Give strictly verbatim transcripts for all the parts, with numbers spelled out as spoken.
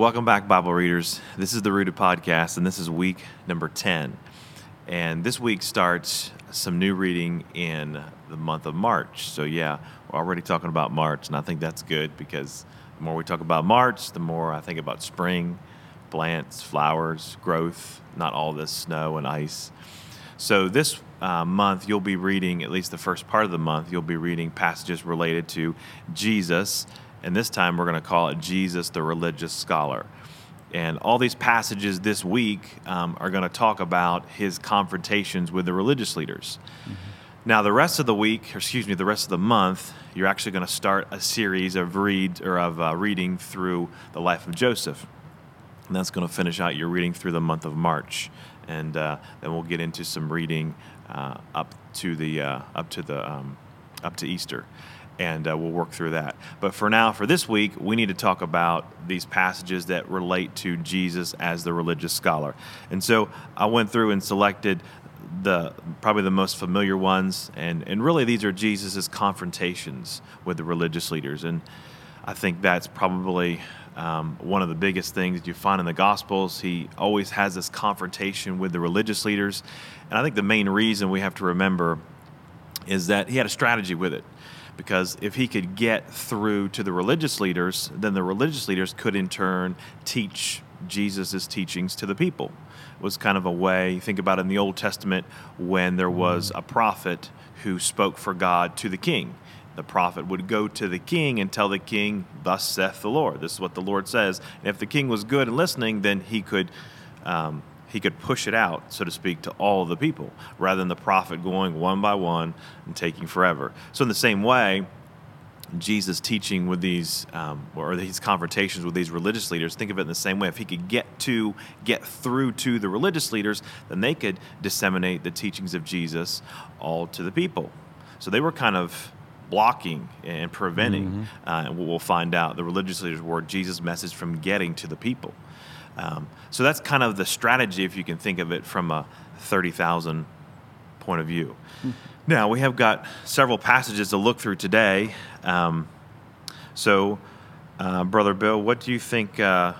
welcome back, Bible readers. This is the Rooted Podcast, and this is week number ten. And this week starts some new reading in the month of March. So yeah, we're already talking about March, and I think that's good because the more we talk about March, the more I think about spring, plants, flowers, growth, not all this snow and ice. So this uh, month, you'll be reading, at least the first part of the month, you'll be reading passages related to Jesus. And this time we're going to call it Jesus the Religious Scholar. And all these passages this week um, are going to talk about his confrontations with the religious leaders. Mm-hmm. Now the rest of the week, or excuse me, the rest of the month, you're actually going to start a series of read or of uh, reading through the life of Joseph. And that's going to finish out your reading through the month of March. And uh, then we'll get into some reading uh, up to the uh, up to the um, up to Easter. And uh, we'll work through that. But for now, for this week, we need to talk about these passages that relate to Jesus as the religious scholar. And so I went through and selected the probably the most familiar ones, and, and really these are Jesus's confrontations with the religious leaders. And I think that's probably um, one of the biggest things that you find in the Gospels. He always has this confrontation with the religious leaders. And I think the main reason we have to remember is that he had a strategy with it. Because if he could get through to the religious leaders, then the religious leaders could in turn teach Jesus' teachings to the people. It was kind of a way, think about it in the Old Testament, when there was a prophet who spoke for God to the king. The prophet would go to the king and tell the king, "Thus saith the Lord." This is what the Lord says. And if the king was good and listening, then he could... Um, He could push it out, so to speak, to all of the people, rather than the prophet going one by one and taking forever. So in the same way, Jesus' teaching with these, um, or these confrontations with these religious leaders, think of it in the same way. If he could get to, get through to the religious leaders, then they could disseminate the teachings of Jesus all to the people. So they were kind of blocking and preventing, mm-hmm. uh, and we'll find out, the religious leaders were Jesus' message from getting to the people. Um, so that's kind of the strategy, if you can think of it from a thirty thousand point of view. Now, we have got several passages to look through today. Um, so, uh, Brother Bill, what do you think, uh,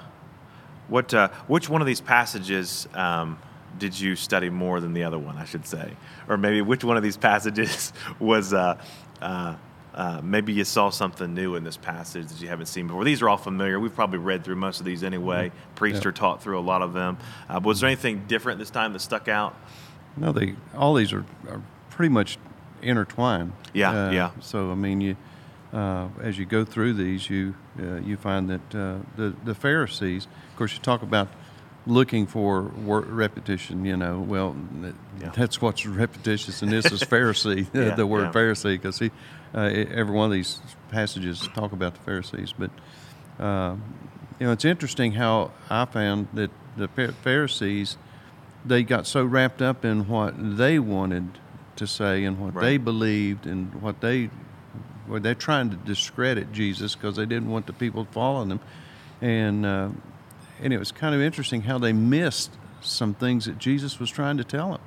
what, uh, which one of these passages um, did you study more than the other one, I should say? Or maybe which one of these passages was... Uh, uh, Uh, maybe you saw something new in this passage that you haven't seen before. These are all familiar. We've probably read through most of these anyway. Preached or taught through a lot of them. Uh, but was there anything different this time that stuck out? No, they all these are, are pretty much intertwined. Yeah, uh, yeah. So I mean, you uh, as you go through these, you uh, you find that uh, the the Pharisees, of course, you talk about looking for repetition, you know, well, yeah. that's what's repetitious, and this is Pharisee, yeah, the word yeah. Pharisee, because he, uh, every one of these passages talk about the Pharisees. But, uh, you know, it's interesting how I found that the Pharisees, they got so wrapped up in what they wanted to say and what right. they believed and what they, well, they're trying to discredit Jesus because they didn't want the people following them. And, uh, And it was kind of interesting how they missed some things that Jesus was trying to tell them.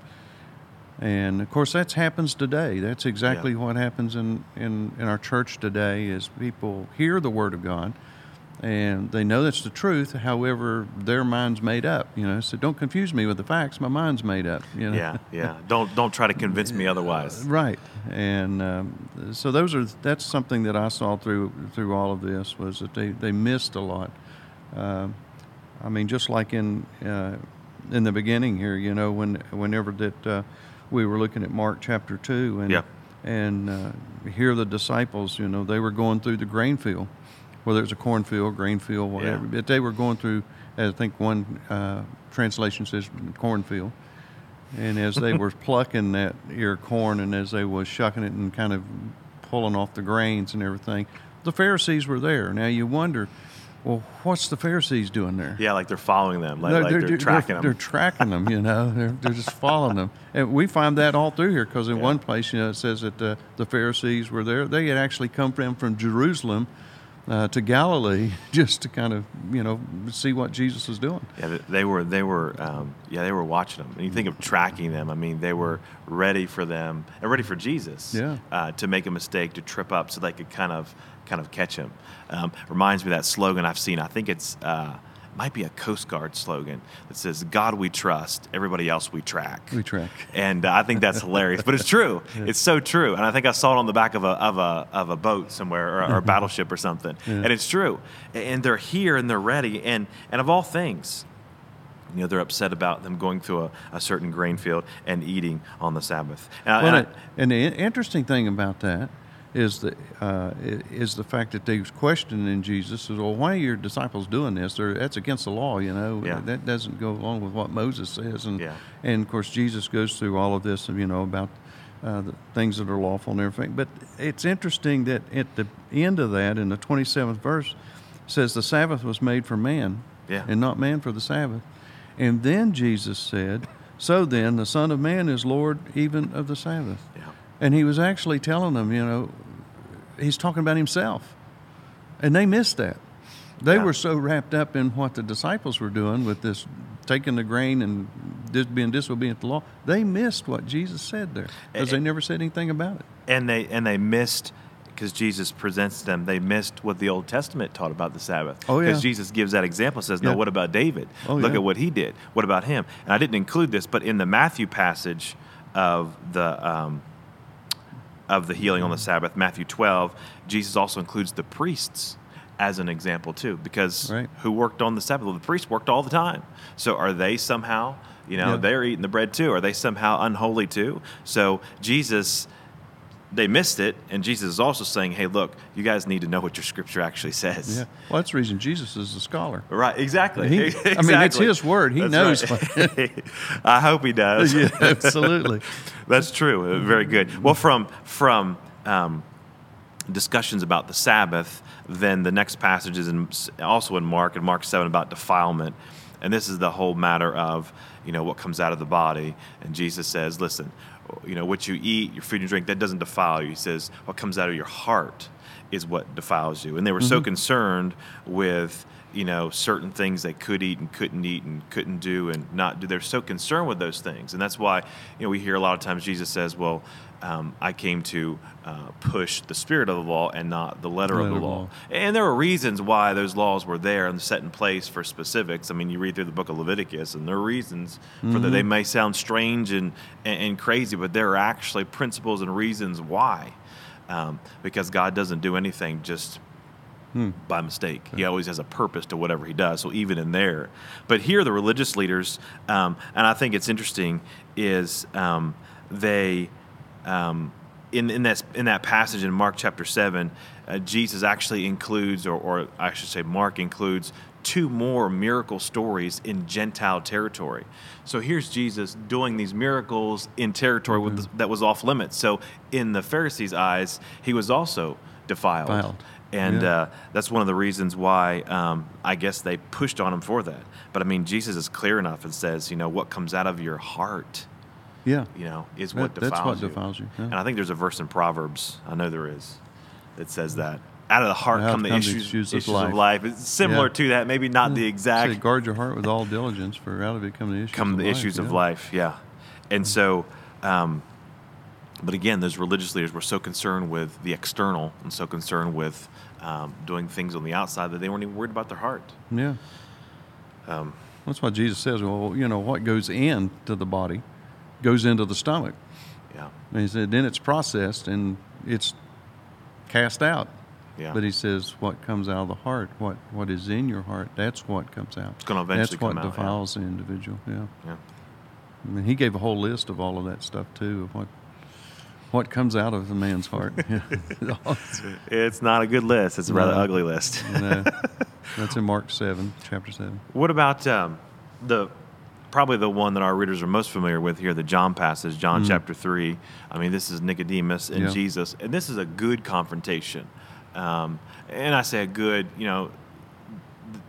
And, of course, that happens today. That's exactly yeah. what happens in, in, in our church today is people hear the Word of God, and they know that's the truth. However, their mind's made up, you know. So don't confuse me with the facts. My mind's made up, you know. Yeah, yeah. Don't don't try to convince me otherwise. Right. And um, so those are that's something that I saw through through all of this was that they, they missed a lot. Um I mean, just like in uh, in the beginning here, you know, when whenever that uh, we were looking at Mark chapter two, and yeah. and uh, here the disciples, you know, they were going through the grain field, whether it's a cornfield, grain field, whatever. Yeah. But they were going through, I think one uh, translation says cornfield, and as they were plucking that ear of corn, and as they were shucking it and kind of pulling off the grains and everything, the Pharisees were there. Now you wonder. Well, what's the Pharisees doing there? Yeah, like they're following them, like they're, like they're, they're tracking they're, them. They're tracking them, you know. They're, they're just following them. And we find that all through here because in yeah. one place, you know, it says that uh, the Pharisees were there. They had actually come from, from Jerusalem uh, to Galilee just to kind of, you know, see what Jesus was doing. Yeah, they were, they were, um, yeah, they were watching them. And you think of tracking them. I mean, they were ready for them and ready for Jesus yeah. uh, to make a mistake, to trip up so they could kind of, kind of catch him. Um, reminds me of that slogan I've seen. I think it's uh, might be a Coast Guard slogan that says, God we trust, everybody else we track. We track. And uh, I think that's hilarious, but it's true. Yeah. It's so true. And I think I saw it on the back of a of a, of a boat somewhere or, or a battleship or something. Yeah. And it's true. And they're here and they're ready. And, and of all things, you know, they're upset about them going through a, a certain grain field and eating on the Sabbath. And, well, and, I, and the interesting thing about that is the uh, is the fact that they was questioning Jesus is, well, why are your disciples doing this? They're, that's against the law, you know. Yeah. That doesn't go along with what Moses says. And yeah. and of course Jesus goes through all of this, you know, about uh, the things that are lawful and everything. But it's interesting that at the end of that, in the twenty-seventh verse, says the Sabbath was made for man, yeah. and not man for the Sabbath. And then Jesus said, "So then, the Son of Man is Lord even of the Sabbath." Yeah. And he was actually telling them, you know, he's talking about himself. And they missed that. They yeah. were so wrapped up in what the disciples were doing with this taking the grain and being disobedient to the law. They missed what Jesus said there because they never said anything about it. And they and they missed, because Jesus presents them, they missed what the Old Testament taught about the Sabbath. Oh, yeah. Because Jesus gives that example, says, no, yeah. what about David? Oh, Look yeah. at what he did. What about him? And I didn't include this, but in the Matthew passage of the... Um, of the healing on the Sabbath, Matthew twelve, Jesus also includes the priests as an example too, because right. who worked on the Sabbath? Well, the priests worked all the time. So are they somehow, you know, yeah. they're eating the bread too. Are they somehow unholy too? So Jesus, they missed it. And Jesus is also saying, hey, look, you guys need to know what your scripture actually says. Yeah. Well, that's the reason Jesus is a scholar. Right, exactly. He, exactly. I mean, it's his word. He that's knows. Right. I hope he does. Yeah, absolutely. That's true. Very good. Well, from from um, discussions about the Sabbath, then the next passage is in, also in Mark, in Mark seven, about defilement. And this is the whole matter of, you know, what comes out of the body. And Jesus says, listen, you know, what you eat, your food and drink, that doesn't defile you. He says, what comes out of your heart is what defiles you. And they were mm-hmm. so concerned with, you know, certain things they could eat and couldn't eat and couldn't do and not do. They're so concerned with those things. And that's why, you know, we hear a lot of times Jesus says, well, um, I came to uh, push the spirit of the law and not the letter, the letter of the law. law. And there are reasons why those laws were there and set in place for specifics. I mean, you read through the book of Leviticus, and there are reasons mm-hmm. for that. They may sound strange and, and, and crazy, but there are actually principles and reasons why. Um, because God doesn't do anything just... Hmm. by mistake. He always has a purpose to whatever he does, so even in there. But here the religious leaders, um, and I think it's interesting, is um, they, um, in, in, that, in that passage in Mark chapter seven, uh, Jesus actually includes, or, or I should say Mark includes, two more miracle stories in Gentile territory. So here's Jesus doing these miracles in territory mm-hmm. with the, that was off limits. So in the Pharisees' eyes, he was also defiled. defiled. And yeah. uh, that's one of the reasons why um, I guess they pushed on him for that. But I mean, Jesus is clear enough and says, you know, what comes out of your heart, yeah, you know, is what that, defiles that's what you. Defiles you. Yeah. And I think there's a verse in Proverbs, I know there is, that says that. Out of the heart come, come the issues, issues, of, issues life. of life. It's similar yeah. to that, maybe not yeah. the exact. Say, guard your heart with all diligence, for out of it come the issues. Come of the life. issues yeah. of life, yeah. And so. Um, But again, those religious leaders were so concerned with the external and so concerned with um, doing things on the outside that they weren't even worried about their heart. Yeah. Um, That's why Jesus says, well, you know, what goes into the body goes into the stomach. Yeah. And he said, then it's processed and it's cast out. Yeah. But he says, what comes out of the heart, what, what is in your heart, that's what comes out. It's going to eventually come out. That's what defiles the individual, yeah. Yeah. I mean, he gave a whole list of all of that stuff, too, of what... What comes out of the man's heart? It's not a good list. It's a rather no. ugly list. No. That's in Mark seven, chapter seven. What about um, the probably the one that our readers are most familiar with here, the John passage, John mm-hmm. chapter three. I mean, this is Nicodemus and yeah. Jesus, and this is a good confrontation. Um, and I say a good, you know,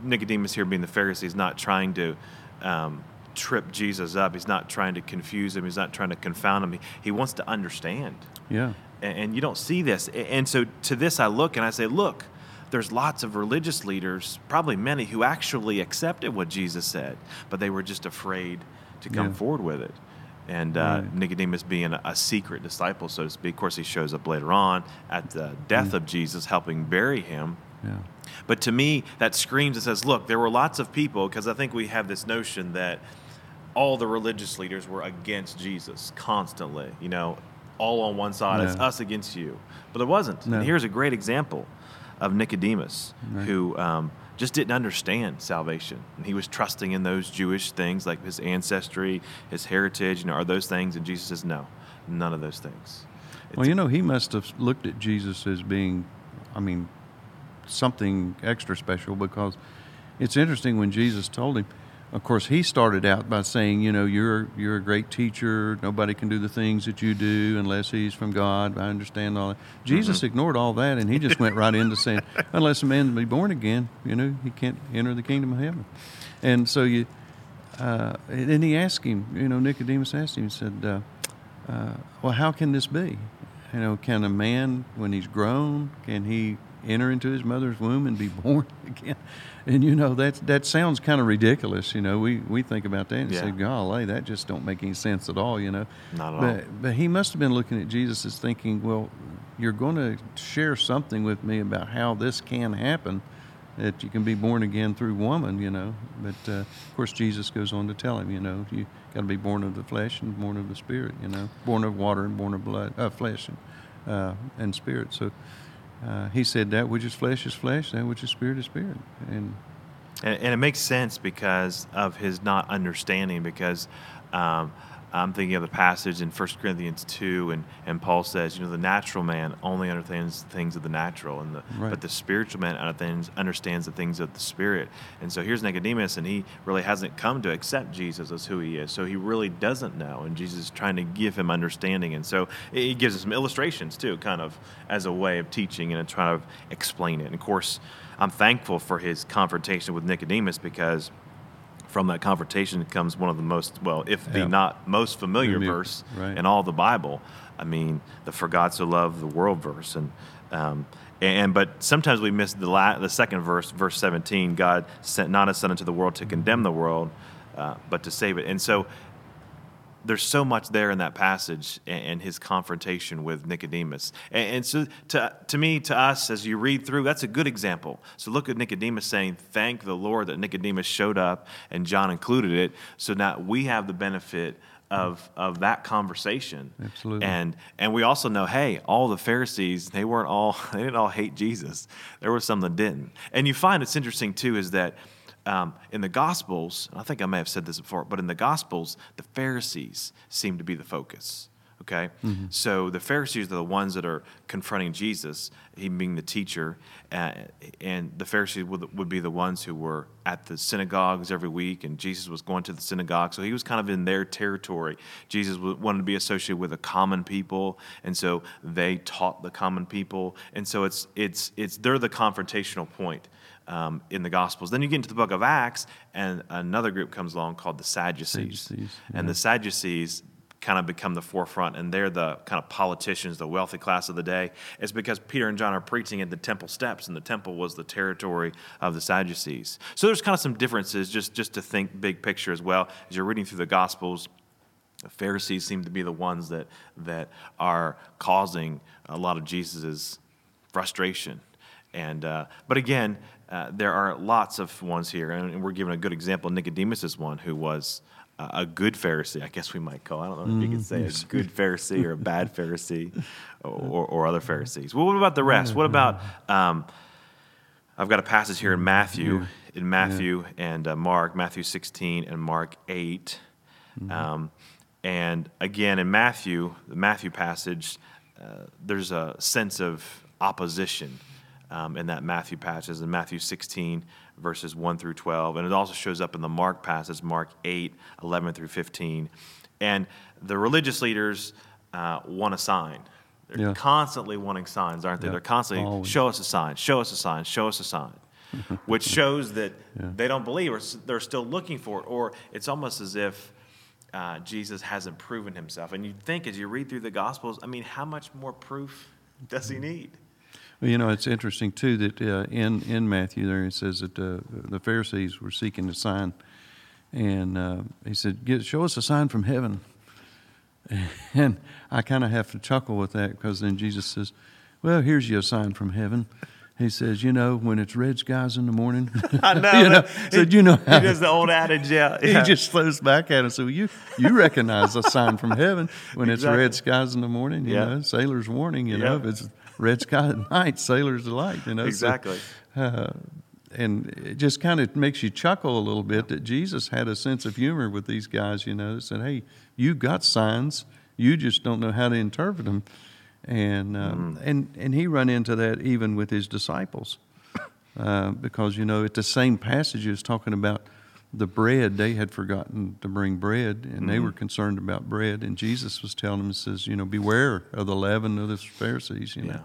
Nicodemus here being the Pharisee is not trying to... Um, trip Jesus up. He's not trying to confuse him. He's not trying to confound him. He, he wants to understand. Yeah. And, and you don't see this. And so to this I look and I say, look, there's lots of religious leaders, probably many, who actually accepted what Jesus said, but they were just afraid to come yeah. forward with it. And uh, right. Nicodemus being a, a secret disciple, so to speak. Of course, he shows up later on at the death mm. of Jesus, helping bury him. Yeah. But to me, that screams and says, look, there were lots of people, because I think we have this notion that all the religious leaders were against Jesus constantly, you know, all on one side. No. It's us against you. But it wasn't. No. And here's a great example of Nicodemus, right, who um, just didn't understand salvation. And he was trusting in those Jewish things like his ancestry, his heritage, you know, are those things? And Jesus says, no, none of those things. It's, well, you know, he must have looked at Jesus as being, I mean, something extra special, because it's interesting when Jesus told him, of course, he started out by saying, you know, you're you're a great teacher. Nobody can do the things that you do unless he's from God. I understand all that. Jesus mm-hmm. ignored all that, and he just went right into saying, unless a man be born again, you know, he can't enter the kingdom of heaven. And so you, uh, and he asked him, you know, Nicodemus asked him, he said, uh, uh, well, how can this be? You know, can a man, when he's grown, can he enter into his mother's womb and be born again? And, you know, that's, that sounds kind of ridiculous. You know, we, we think about that and yeah. say, golly, that just don't make any sense at all, you know. Not at but, all. But he must have been looking at Jesus as thinking, well, you're going to share something with me about how this can happen, that you can be born again through woman, you know. But, uh, of course, Jesus goes on to tell him, you know, you got to be born of the flesh and born of the spirit, you know, born of water and born of blood, uh, flesh and, uh, and spirit. So, Uh, he said, that which is flesh is flesh, that which is spirit is spirit. And and, and it makes sense because of his not understanding, because um, I'm thinking of the passage in First Corinthians two, and, and Paul says, you know, the natural man only understands the things of the natural, and the, right. but the spiritual man understands the things of the spirit. And so here's Nicodemus, and he really hasn't come to accept Jesus as who he is, so he really doesn't know, and Jesus is trying to give him understanding. And so he gives us some illustrations, too, kind of as a way of teaching and trying to explain it. And, of course, I'm thankful for his confrontation with Nicodemus, because from that confrontation comes one of the most, well, if the yeah. not most familiar, familiar. verse right. in all the Bible. I mean, the "For God so loved the world" verse, and um, and but sometimes we miss the la- the second verse, verse seventeen. God sent not a son into the world to condemn the world, uh, but to save it. And so there's so much there in that passage, and, and his confrontation with Nicodemus. And, and so to to me, to us, as you read through, that's a good example. So look at Nicodemus saying, thank the Lord that Nicodemus showed up and John included it. So now we have the benefit of of that conversation. Absolutely. And and we also know, hey, all the Pharisees, they weren't all, they didn't all hate Jesus. There were some that didn't. And you find it's interesting too is that Um, in the Gospels, and I think I may have said this before, but in the Gospels, the Pharisees seem to be the focus, okay? Mm-hmm. So the Pharisees are the ones that are confronting Jesus, he being the teacher, uh, and the Pharisees would, would be the ones who were at the synagogues every week, and Jesus was going to the synagogue, so he was kind of in their territory. Jesus wanted to be associated with the common people, and so they taught the common people, and so it's it's it's they're the confrontational point. Um, in the Gospels. Then you get into the book of Acts, and another group comes along called the Sadducees. Sadducees yeah. And the Sadducees kind of become the forefront, and they're the kind of politicians, the wealthy class of the day. It's because Peter and John are preaching at the temple steps, and the temple was the territory of the Sadducees. So there's kind of some differences, just, just to think big picture as well. As you're reading through the Gospels, the Pharisees seem to be the ones that, that are causing a lot of Jesus's frustration. And uh, but again, Uh, there are lots of ones here, and we're giving a good example. Nicodemus is one who was uh, a good Pharisee, I guess we might call. I don't know if mm, you could say yes. a good Pharisee or a bad Pharisee or, or, or other Pharisees. Well, what about the rest? What about, um, I've got a passage here in Matthew, yeah. in Matthew yeah. and uh, Mark, Matthew sixteen and Mark eight. Mm-hmm. Um, and again, in Matthew, the Matthew passage, uh, there's a sense of opposition Um, in that Matthew passage, in Matthew sixteen, verses one through twelve. And it also shows up in the Mark passage, Mark eight, eleven through fifteen. And the religious leaders uh, want a sign. They're yeah. constantly wanting signs, aren't they? Yeah. They're constantly, Always. show us a sign, show us a sign, show us a sign, which shows that yeah. they don't believe, or they're still looking for it. Or it's almost as if uh, Jesus hasn't proven himself. And you think, as you read through the Gospels, I mean, how much more proof does he need? Well, you know, it's interesting, too, that uh, in, in Matthew there it says that uh, the Pharisees were seeking a sign. And uh, he said, Get, show us a sign from heaven. And I kind of have to chuckle with that, because then Jesus says, well, here's you a sign from heaven. He says, you know, when it's red skies in the morning. I know. you know he, said, you know. He does the old adage, yeah. yeah. He just throws back at us. So you you recognize a sign from heaven when exactly. it's red skies in the morning, you yeah. know, sailor's warning, you yeah. know. If it's red sky at night, sailor's delight, you know. Exactly. So, uh, and it just kind of makes you chuckle a little bit that Jesus had a sense of humor with these guys, you know, that said, hey, you've got signs. You just don't know how to interpret them. And um, mm. and and he run into that even with his disciples, uh, because you know at the same passage is talking about the bread. They had forgotten to bring bread, and mm-hmm. they were concerned about bread. And Jesus was telling them, says, you know, beware of the leaven of the Pharisees. You know,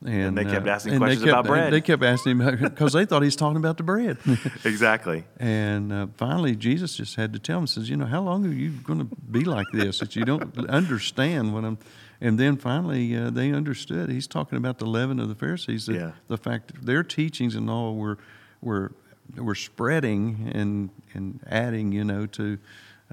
yeah. and, and they kept asking uh, questions kept, about bread. They kept asking him because they thought he's talking about the bread. Exactly. And uh, finally, Jesus just had to tell them, says, you know, how long are you going to be like this that you don't understand what I'm. And then finally, uh, they understood. He's talking about the leaven of the Pharisees, that yeah. the fact that their teachings and all were were were spreading and and adding, you know, to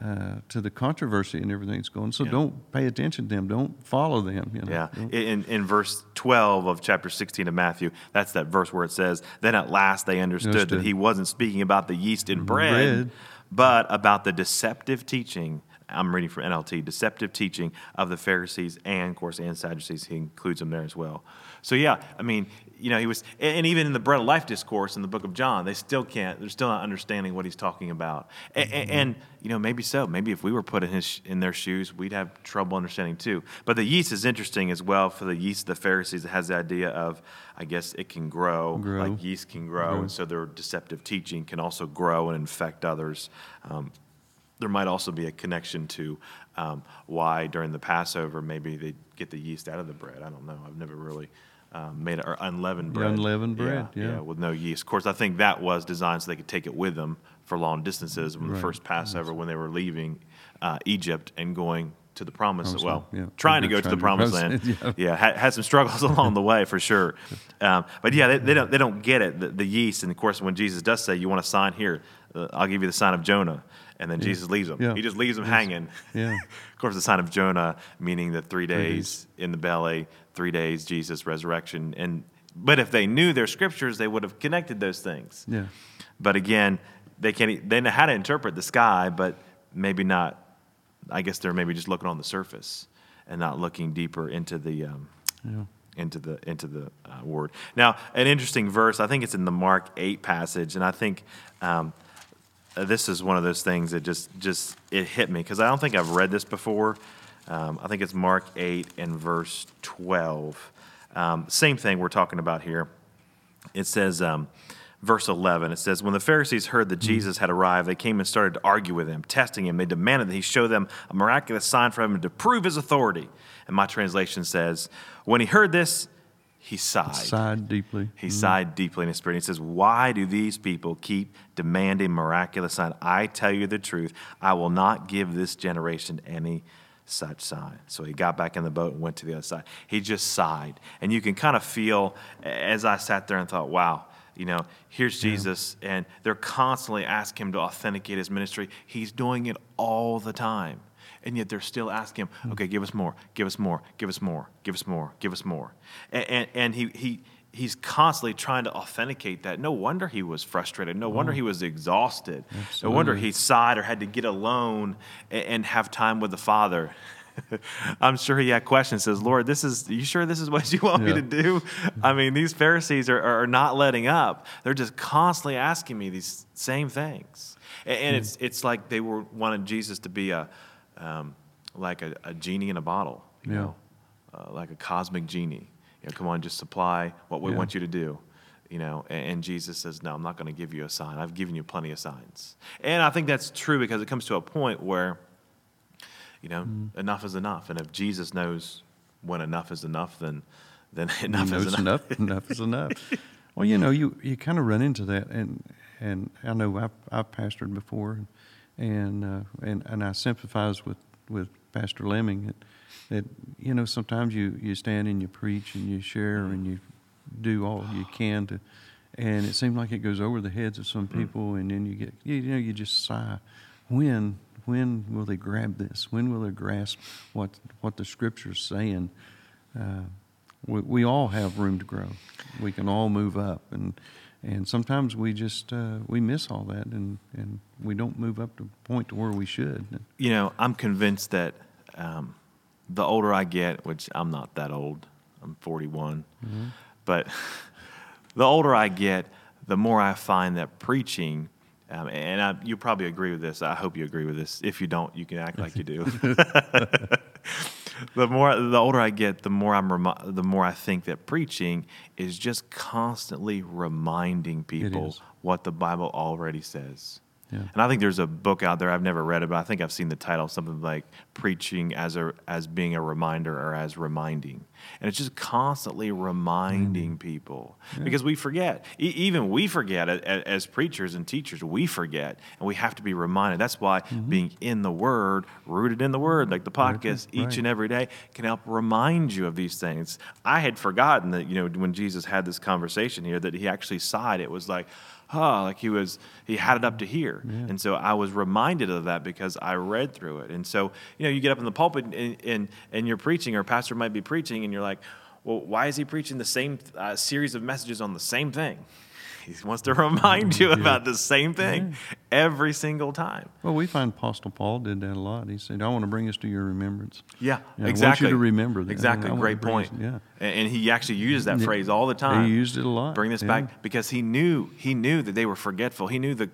uh, to the controversy and everything that's going. So yeah. don't pay attention to them. Don't follow them. You know? Yeah. In in verse twelve of chapter sixteen of Matthew, that's that verse where it says, "Then at last they understood, understood. that he wasn't speaking about the yeast in bread, bread, but about the deceptive teaching." I'm reading from N L T, deceptive teaching of the Pharisees and, of course, and Sadducees. He includes them there as well. So, yeah, I mean, you know, he was, and even in the Bread of Life discourse in the book of John, they still can't, they're still not understanding what he's talking about. And, mm-hmm. and you know, maybe so. Maybe if we were put in his, in their shoes, we'd have trouble understanding too. But the yeast is interesting as well. For the yeast, the Pharisees, it has the idea of, I guess, it can grow, grow. like yeast can grow. grow. And so their deceptive teaching can also grow and infect others. Um There might also be a connection to um, why during the Passover maybe they get the yeast out of the bread. I don't know. I've never really um, made it. Or unleavened bread. Unleavened bread, yeah, yeah. yeah. With no yeast. Of course, I think that was designed so they could take it with them for long distances. When right. the first Passover, right. when they were leaving uh, Egypt and going to the Promised Land. Well, yeah. trying to go trying to the to Promised Land. yeah, yeah had, had some struggles along the way for sure. Um, but, yeah, they, they don't they don't get it, the, the yeast. And, of course, when Jesus does say, you want a sign here, uh, I'll give you the sign of Jonah. And then yeah. Jesus leaves them. Yeah. He just leaves them yes. hanging. Yeah. Of course, the sign of Jonah, meaning the three days mm-hmm. in the belly, three days, Jesus, resurrection. And but if they knew their scriptures, they would have connected those things. Yeah. But again, they can't. They know how to interpret the sky, but maybe not. I guess they're maybe just looking on the surface and not looking deeper into the um, yeah. into the into the uh, word. Now, an interesting verse. I think it's in the Mark eight passage, and I think. Um, This is one of those things that just, just it hit me because I don't think I've read this before. Um, I think it's Mark eight and verse twelve. Um, same thing we're talking about here. It says, um, verse eleven, it says, when the Pharisees heard that Jesus had arrived, they came and started to argue with him, testing him. They demanded that he show them a miraculous sign from him to prove his authority. And my translation says, when he heard this, He sighed. Sighed deeply. He mm-hmm. sighed deeply in his spirit. He says, why do these people keep demanding miraculous sign? I tell you the truth. I will not give this generation any such sign. So he got back in the boat and went to the other side. He just sighed. And you can kind of feel, as I sat there and thought, wow, you know, here's Jesus. Yeah. And they're constantly asking him to authenticate his ministry. He's doing it all the time. And yet they're still asking him, okay, give us more, give us more, give us more, give us more, give us more. And, and, and he he he's constantly trying to authenticate that. No wonder he was frustrated. No wonder oh. he was exhausted. Absolutely. No wonder he sighed or had to get alone and, and have time with the Father. I'm sure he had questions. Says, Lord, this is, you sure this is what you want yeah. me to do? I mean, these Pharisees are, are not letting up. They're just constantly asking me these same things. And, and mm. it's it's like they were wanted Jesus to be a, Um, like a, a genie in a bottle, you yeah. know, uh, like a cosmic genie. You know, come on, just supply what we yeah. want you to do, you know. And, and Jesus says, no, I'm not going to give you a sign. I've given you plenty of signs. And I think that's true because it comes to a point where, you know, mm. enough is enough. And if Jesus knows when enough is enough, then then enough he knows is enough. Enough, enough is enough. Well, you know, you, you kind of run into that. And and I know I've, I've pastored before. And uh, and and I sympathize with, with Pastor Lemming that, that you know sometimes you, you stand and you preach and you share and you do all you can to, and it seems like it goes over the heads of some people and then you get you know you just sigh, when when will they grab this? When will they grasp what what the Scripture's saying? Uh, we, we all have room to grow. We can all move up, and and sometimes we just uh, we miss all that, and, and we don't move up to the point to where we should. You know, I'm convinced that um, the older I get, which I'm not that old, I'm forty-one, mm-hmm. but the older I get, the more I find that preaching, um, and I, you probably agree with this. I hope you agree with this. If you don't, you can act like you do. The more, the older I get, the more I'm, remi- the more I think that preaching is just constantly reminding people what the Bible already says. Yeah. And I think there's a book out there I've never read about. I think I've seen the title, something like "Preaching as a as being a reminder" or "as reminding," and it's just constantly reminding mm-hmm. people yeah. because we forget. E- even we forget as preachers and teachers. We forget, and we have to be reminded. That's why mm-hmm. being in the Word, rooted in the Word, like the podcast, right. each and every day, can help remind you of these things. I had forgotten that, you know, when Jesus had this conversation here, that he actually sighed. It was like. Oh, like he was, he had it up to here. Yeah. And so I was reminded of that because I read through it. And so, you know, you get up in the pulpit and, and, and you're preaching, or pastor might be preaching, and you're like, well, why is he preaching the same uh, series of messages on the same thing? He wants to remind you yeah. about the same thing yeah. every single time. Well, we find Apostle Paul did that a lot. He said, I want to bring this to your remembrance. Yeah, yeah exactly. I want you to remember that. Exactly, I, I great point. It, yeah. And he actually used that phrase all the time. He used it a lot. Bring this yeah. back, because he knew he knew that they were forgetful. He knew the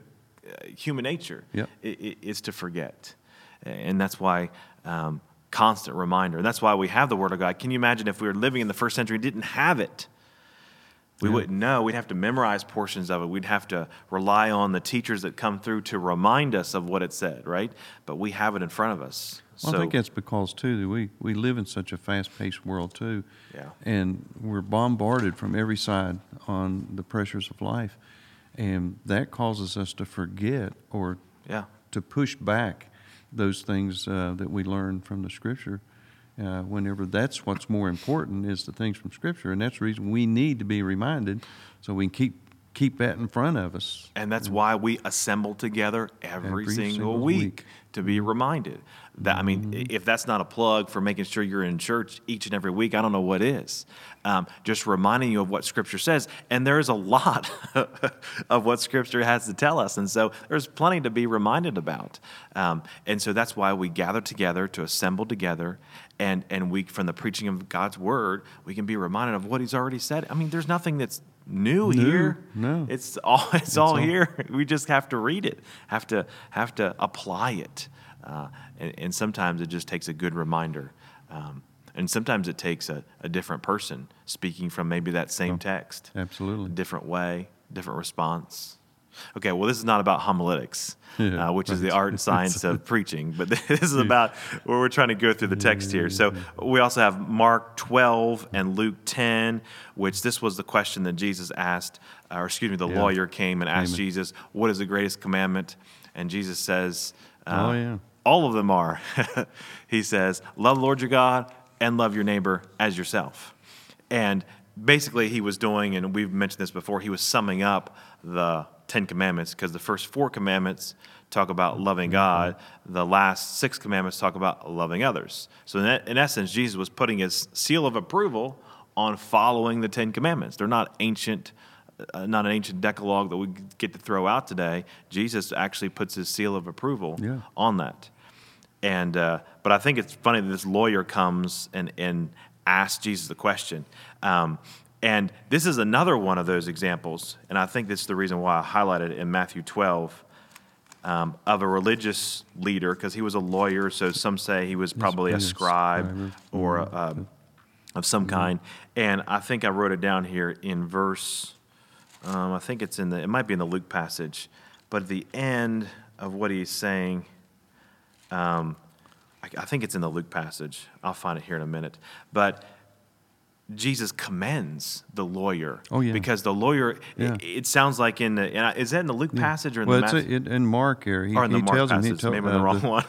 uh, human nature yeah. is, is to forget. And that's why... Um, constant reminder. And that's why we have the Word of God. Can you imagine if we were living in the first century and didn't have it? We yeah. wouldn't know. We'd have to memorize portions of it. We'd have to rely on the teachers that come through to remind us of what it said, right? But we have it in front of us. Well, so, I think that's because, too, that we, we live in such a fast-paced world, too. Yeah. And we're bombarded from every side on the pressures of life. And that causes us to forget or yeah. to push back those things uh, that we learn from the Scripture. Uh, whenever that's what's more important is the things from Scripture. And that's the reason we need to be reminded so we can keep keep that in front of us. And that's why we assemble together every, every single, single week, week to be reminded. That I mean, mm-hmm. if that's not a plug for making sure you're in church each and every week, I don't know what is. Um, just reminding you of what Scripture says. And there is a lot of what Scripture has to tell us. And so there's plenty to be reminded about. Um, and so that's why we gather together to assemble together. And and we, from the preaching of God's Word, we can be reminded of what He's already said. I mean, there's nothing that's new, new here. No, it's all it's, it's all, all here. We just have to read it, have to have to apply it, uh, and, and sometimes it just takes a good reminder, um, and sometimes it takes a, a different person speaking from maybe that same oh, text, absolutely, a different way, different response. Okay, well, this is not about homiletics, yeah, uh, which right. is the art and science of preaching, but this is about where we're trying to go through the text here. So we also have Mark twelve and Luke ten, which this was the question that Jesus asked, or excuse me, the yeah. lawyer came and asked Amen. Jesus, what is the greatest commandment? And Jesus says, uh, oh, yeah. all of them are. He says, love the Lord your God and love your neighbor as yourself. And basically he was doing, and we've mentioned this before, he was summing up the Ten Commandments, because the first four commandments talk about loving God. The last six commandments talk about loving others. So in, that, in essence, Jesus was putting his seal of approval on following the Ten Commandments. They're not ancient, uh, not an ancient decalogue that we get to throw out today. Jesus actually puts his seal of approval yeah. on that. And uh, but I think it's funny that this lawyer comes and, and asks Jesus the question. Um And this is another one of those examples, and I think that's the reason why I highlighted it in Matthew twelve, um, of a religious leader, because he was a lawyer, so some say he was probably a scribe or uh, of some kind. And I think I wrote it down here in verse, um, I think it's in the, it might be in the Luke passage, but at the end of what he's saying, um, I, I think it's in the Luke passage. I'll find it here in a minute. But Jesus commends the lawyer. Oh, yeah. Because the lawyer, yeah. it, it sounds like in the, is that in the Luke yeah. passage or in well, the Matthew? Well, it's a, it, in Mark here. He, or in the he Mark tells passage, him, he told, maybe uh, the wrong the, one.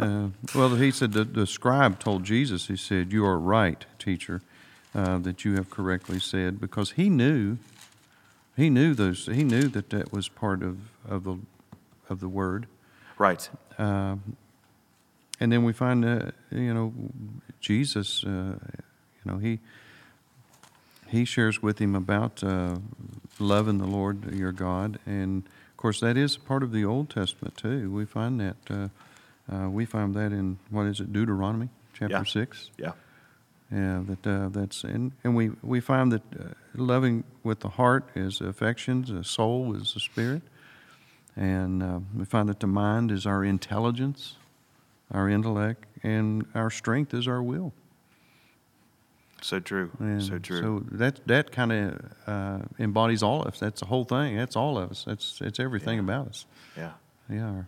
uh, well, he said, the, the scribe told Jesus, he said, you are right, teacher, uh, that you have correctly said, because he knew, he knew those, he knew that that was part of, of, the, of the word. Right. Uh, and then we find, uh, you know, Jesus, uh, you know, he he shares with him about uh, loving the Lord your God. And, of course, that is part of the Old Testament, too. We find that uh, uh, we find that in, what is it, Deuteronomy chapter yeah. six? Yeah. Yeah, that uh, that's and and we, we find that uh, loving with the heart is affections, the soul is the spirit, and uh, we find that the mind is our intelligence, our intellect, and our strength is our will. So true, and so true. So that that kind of uh, embodies all of us. That's the whole thing. That's all of us. That's it's everything yeah. about us. Yeah, yeah.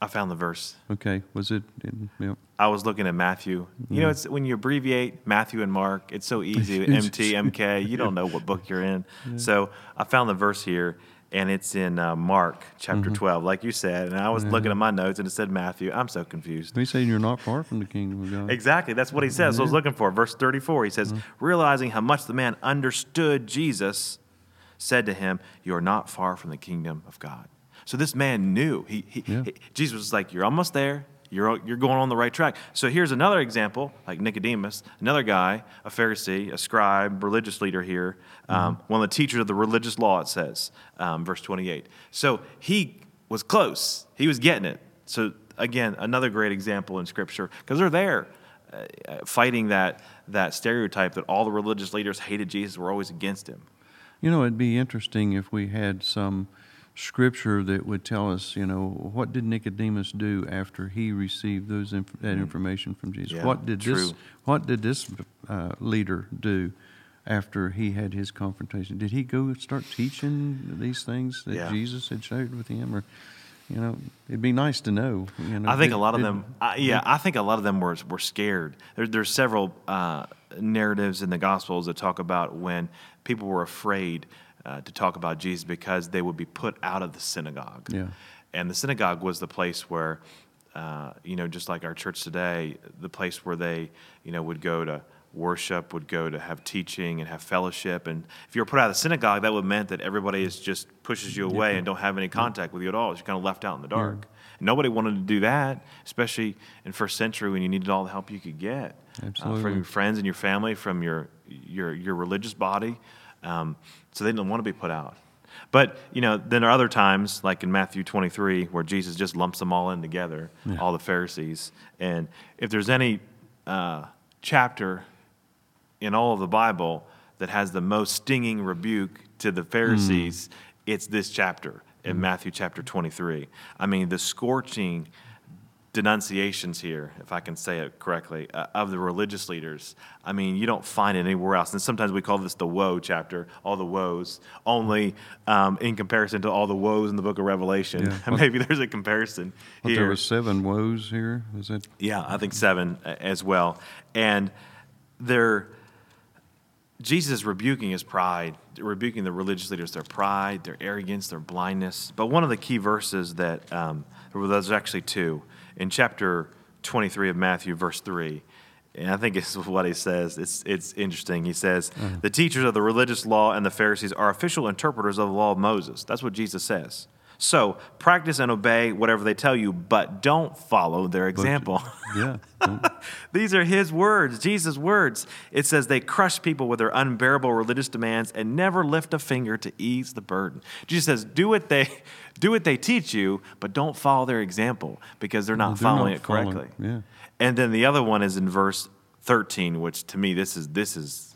I found the verse. Okay, was it? In, yeah. I was looking at Matthew. You yeah. know, it's when you abbreviate Matthew and Mark, it's so easy. M T, M K, you don't know what book you're in. Yeah. So I found the verse here, and it's in uh, Mark chapter mm-hmm. twelve, like you said. And I was yeah. looking at my notes, and it said Matthew. I'm so confused. He's saying you're not far from the kingdom of God. Exactly, that's what he says. Yeah. So I was looking for verse thirty-four. He says, mm-hmm. realizing how much the man understood Jesus, said to him, "You are not far from the kingdom of God." So this man knew. He, he, yeah. he Jesus was like, "You're almost there. You're you're going on the right track." So here's another example, like Nicodemus, another guy, a Pharisee, a scribe, religious leader here, um, mm-hmm. one of the teachers of the religious law. It says, um, verse twenty-eight. So he was close. He was getting it. So again, another great example in Scripture because they're there, uh, fighting that that stereotype that all the religious leaders hated Jesus, were always against him. You know, it'd be interesting if we had some Scripture that would tell us, you know, what did Nicodemus do after he received those inf- that information from Jesus? Yeah, what did true. this? What did this uh, leader do after he had his confrontation? Did he go start teaching these things that yeah. Jesus had shared with him, or? You know, it'd be nice to know. You know I think it, a lot of it, them, I, yeah, it, I think a lot of them were were scared. There, there's several uh, narratives in the Gospels that talk about when people were afraid uh, to talk about Jesus because they would be put out of the synagogue. Yeah. And the synagogue was the place where, uh, you know, just like our church today, the place where they, you know, would go to worship, would go to have teaching and have fellowship. And if you were put out of the synagogue, that would meant that everybody is just pushes you away yeah. and don't have any contact yeah. with you at all. You're kind of left out in the dark. Yeah. Nobody wanted to do that, especially in first century when you needed all the help you could get uh, from your friends and your family, from your your your religious body. Um, so they didn't want to be put out. But, you know, then there are other times, like in Matthew twenty-three, where Jesus just lumps them all in together, yeah. all the Pharisees. And if there's any uh, chapter in all of the Bible that has the most stinging rebuke to the Pharisees, mm. it's this chapter in mm. Matthew chapter twenty-three. I mean, the scorching denunciations here, if I can say it correctly, uh, of the religious leaders. I mean, you don't find it anywhere else. And sometimes we call this the woe chapter, all the woes, only um, in comparison to all the woes in the book of Revelation. Yeah. Well, maybe there's a comparison well, here. There were seven woes here, was it? Yeah, I think seven as well. And they're... Jesus is rebuking his pride, rebuking the religious leaders, their pride, their arrogance, their blindness. But one of the key verses that, um, well, there's actually two, in chapter twenty-three of Matthew, verse three, and I think it's what he says. It's it's interesting. He says, mm-hmm. the teachers of the religious law and the Pharisees are official interpreters of the law of Moses. That's what Jesus says. So practice and obey whatever they tell you, but don't follow their example. But, yeah, these are his words, Jesus' words. It says they crush people with their unbearable religious demands and never lift a finger to ease the burden. Jesus says, do what they do what they teach you, but don't follow their example because they're not well, they're following not it following. correctly. Yeah. And then the other one is in verse thirteen, which to me this is this is.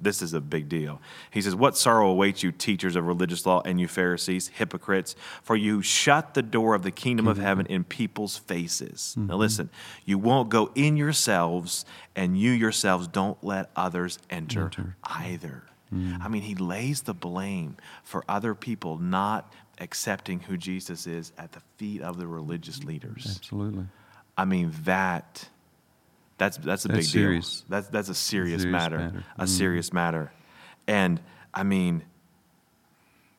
This is a big deal. He says, "What sorrow awaits you, teachers of religious law, and you Pharisees, hypocrites, for you shut the door of the kingdom of heaven in people's faces." Mm-hmm. Now listen, you won't go in yourselves, and you yourselves don't let others enter, enter. either. Mm. I mean, he lays the blame for other people not accepting who Jesus is at the feet of the religious leaders. Absolutely. I mean, that... That's that's a that's big serious. deal. That's that's a serious, serious matter, matter. A mm. serious matter. And, I mean,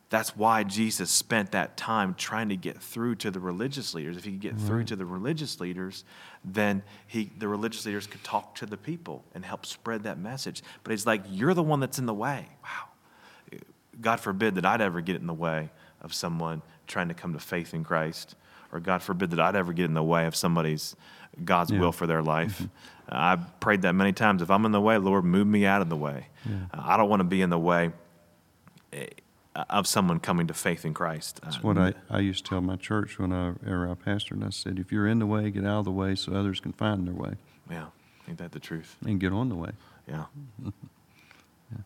that's why Jesus spent that time trying to get through to the religious leaders. If he could get right. through to the religious leaders, then he the religious leaders could talk to the people and help spread that message. But he's like, you're the one that's in the way. Wow. God forbid that I'd ever get in the way of someone trying to come to faith in Christ, or God forbid that I'd ever get in the way of somebody's God's yeah. will for their life. Mm-hmm. uh, I've prayed that many times. If I'm in the way, Lord, move me out of the way. Yeah. Uh, I don't want to be in the way of someone coming to faith in Christ. That's uh, what I, I used to tell my church when I, when I pastored. I said, if you're in the way, get out of the way so others can find their way. Yeah, ain't that the truth? And get on the way. Yeah. yeah.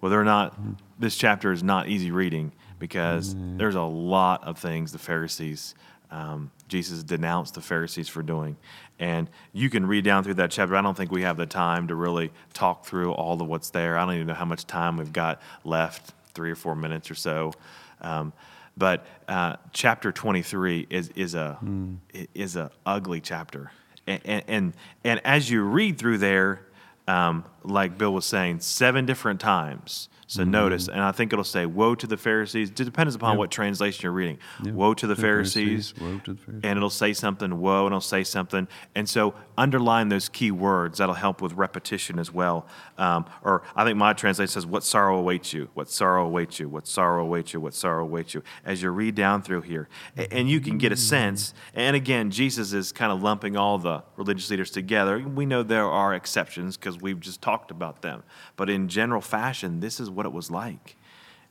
Whether or not mm-hmm. this chapter is not easy reading, because mm-hmm. there's a lot of things the Pharisees Um, Jesus denounced the Pharisees for doing. And you can read down through that chapter. I don't think we have the time to really talk through all of what's there. I don't even know how much time we've got left, three or four minutes or so. Um, but uh, chapter twenty-three is is a mm. is a ugly chapter. And, and, and, and as you read through there, um, like Bill was saying, seven different times. So mm-hmm. notice, and I think it'll say, woe to the Pharisees. It depends upon yep. what translation you're reading. Yep. Woe to the, the Pharisees, Pharisees. Woe to the Pharisees. And it'll say something, woe, and it'll say something. And so underline those key words. That'll help with repetition as well. Um, or I think my translation says, what sorrow awaits you, what sorrow awaits you, what sorrow awaits you, what sorrow awaits you, as you read down through here. And, and you can get a sense. And again, Jesus is kind of lumping all the religious leaders together. We know there are exceptions because we've just talked about them. But in general fashion, this is what it was like.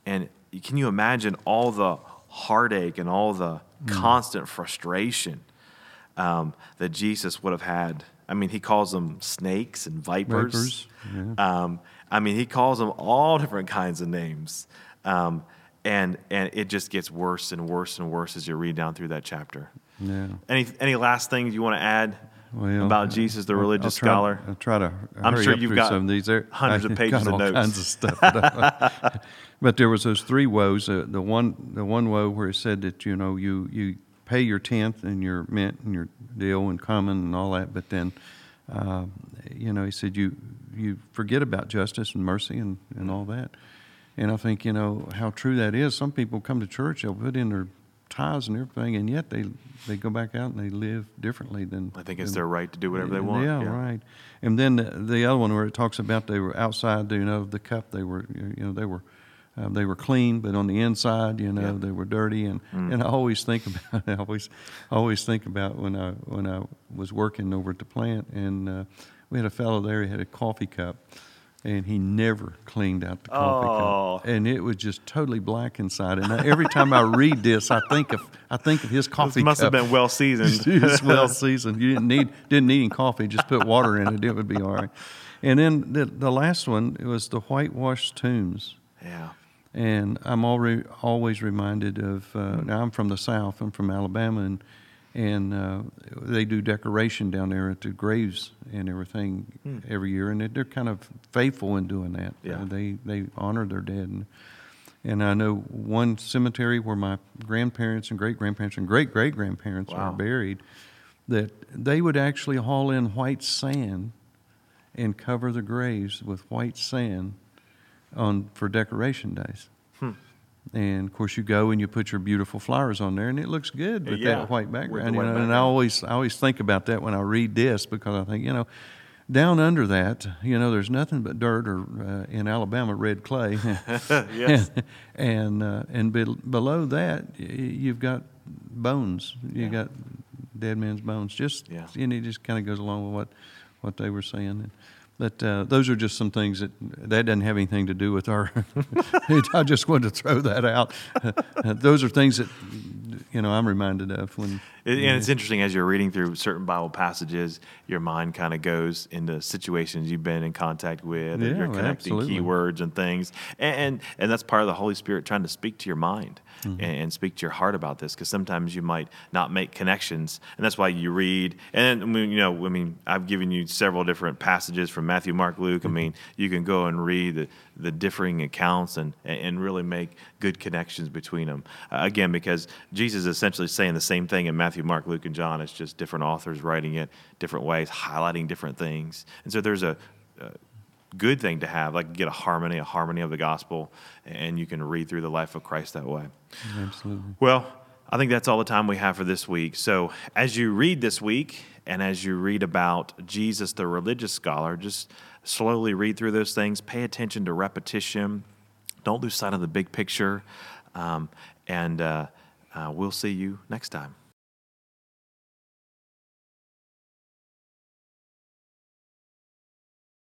And can you imagine all the heartache and all the mm. constant frustration um, that Jesus would have had? I mean, he calls them snakes and vipers. vipers. Yeah. Um, I mean, he calls them all different kinds of names. Um, and and it just gets worse and worse and worse as you read down through that chapter. Yeah. Any any last things you want to add? Well, about Jesus, the religious I'll try, scholar. I'll try to hurry I'm sure up you've through got some of these. There, hundreds I, of pages got all of notes. Kinds of stuff. But there was those three woes. Uh, the one, the one woe where it said that you know you, you pay your tenth and your mint and your deal and common and all that, but then uh, you know he said you you forget about justice and mercy and, and all that. And I think you know how true that is. Some people come to church, they'll put in their tithes and everything, and yet they they go back out and they live differently than I think it's than, their right to do whatever they want. Yeah, yeah. right. And then the, the other one where it talks about they were outside, you know, the cup. They were, you know, they were uh, they were clean, but on the inside, you know, yeah. they were dirty. And, mm. and I always think about I always I always think about when I when I was working over at the plant, and uh, we had a fellow there. He had a coffee cup, and he never cleaned out the coffee oh. cup, and it was just totally black inside. And I, every time I read this, I think of I think of his coffee this must cup. Must have been well seasoned. It's well seasoned. You didn't need didn't need any coffee. Just put water in it; it would be all right. And then the, the last one it was the whitewashed tombs. Yeah. And I'm already always reminded of. Uh, now I'm from the South. I'm from Alabama, and and uh, they do decoration down there at the graves and everything hmm. every year, and they're kind of faithful in doing that. Yeah. Uh, they they honor their dead, and, and I know one cemetery where my grandparents and great grandparents and great great grandparents wow. are buried, that they would actually haul in white sand and cover the graves with white sand on for decoration days. Hmm. And of course, you go and you put your beautiful flowers on there, and it looks good with yeah, that white background. White you know, background. And I always, I always think about that when I read this, because I think, you know, down under that, you know, there's nothing but dirt, or uh, in Alabama, red clay. yes. And uh, and be- below that, you've got bones. You yeah. got dead men's bones. Just yeah. and it just kind of goes along with what what they were saying. And, But uh, those are just some things that that doesn't have anything to do with our. I just wanted to throw that out. Those are things that you know I'm reminded of when. And you know, it's interesting as you're reading through certain Bible passages, your mind kind of goes into situations you've been in contact with, yeah, and you're connecting absolutely. keywords and things, and, and and that's part of the Holy Spirit trying to speak to your mind mm-hmm. and, and speak to your heart about this, because sometimes you might not make connections, and that's why you read. And then, you know, I mean, I've given you several different passages from Matthew, Mark, Luke. I mean, you can go and read the, the differing accounts and, and really make good connections between them. Uh, again, because Jesus is essentially saying the same thing in Matthew, Mark, Luke, and John. It's just different authors writing it different ways, highlighting different things. And so there's a, a good thing to have, like get a harmony, a harmony of the gospel, and you can read through the life of Christ that way. Absolutely. Well, I think that's all the time we have for this week. So as you read this week, and as you read about Jesus, the religious scholar, just slowly read through those things. Pay attention to repetition. Don't lose sight of the big picture. Um, and uh, uh, we'll see you next time.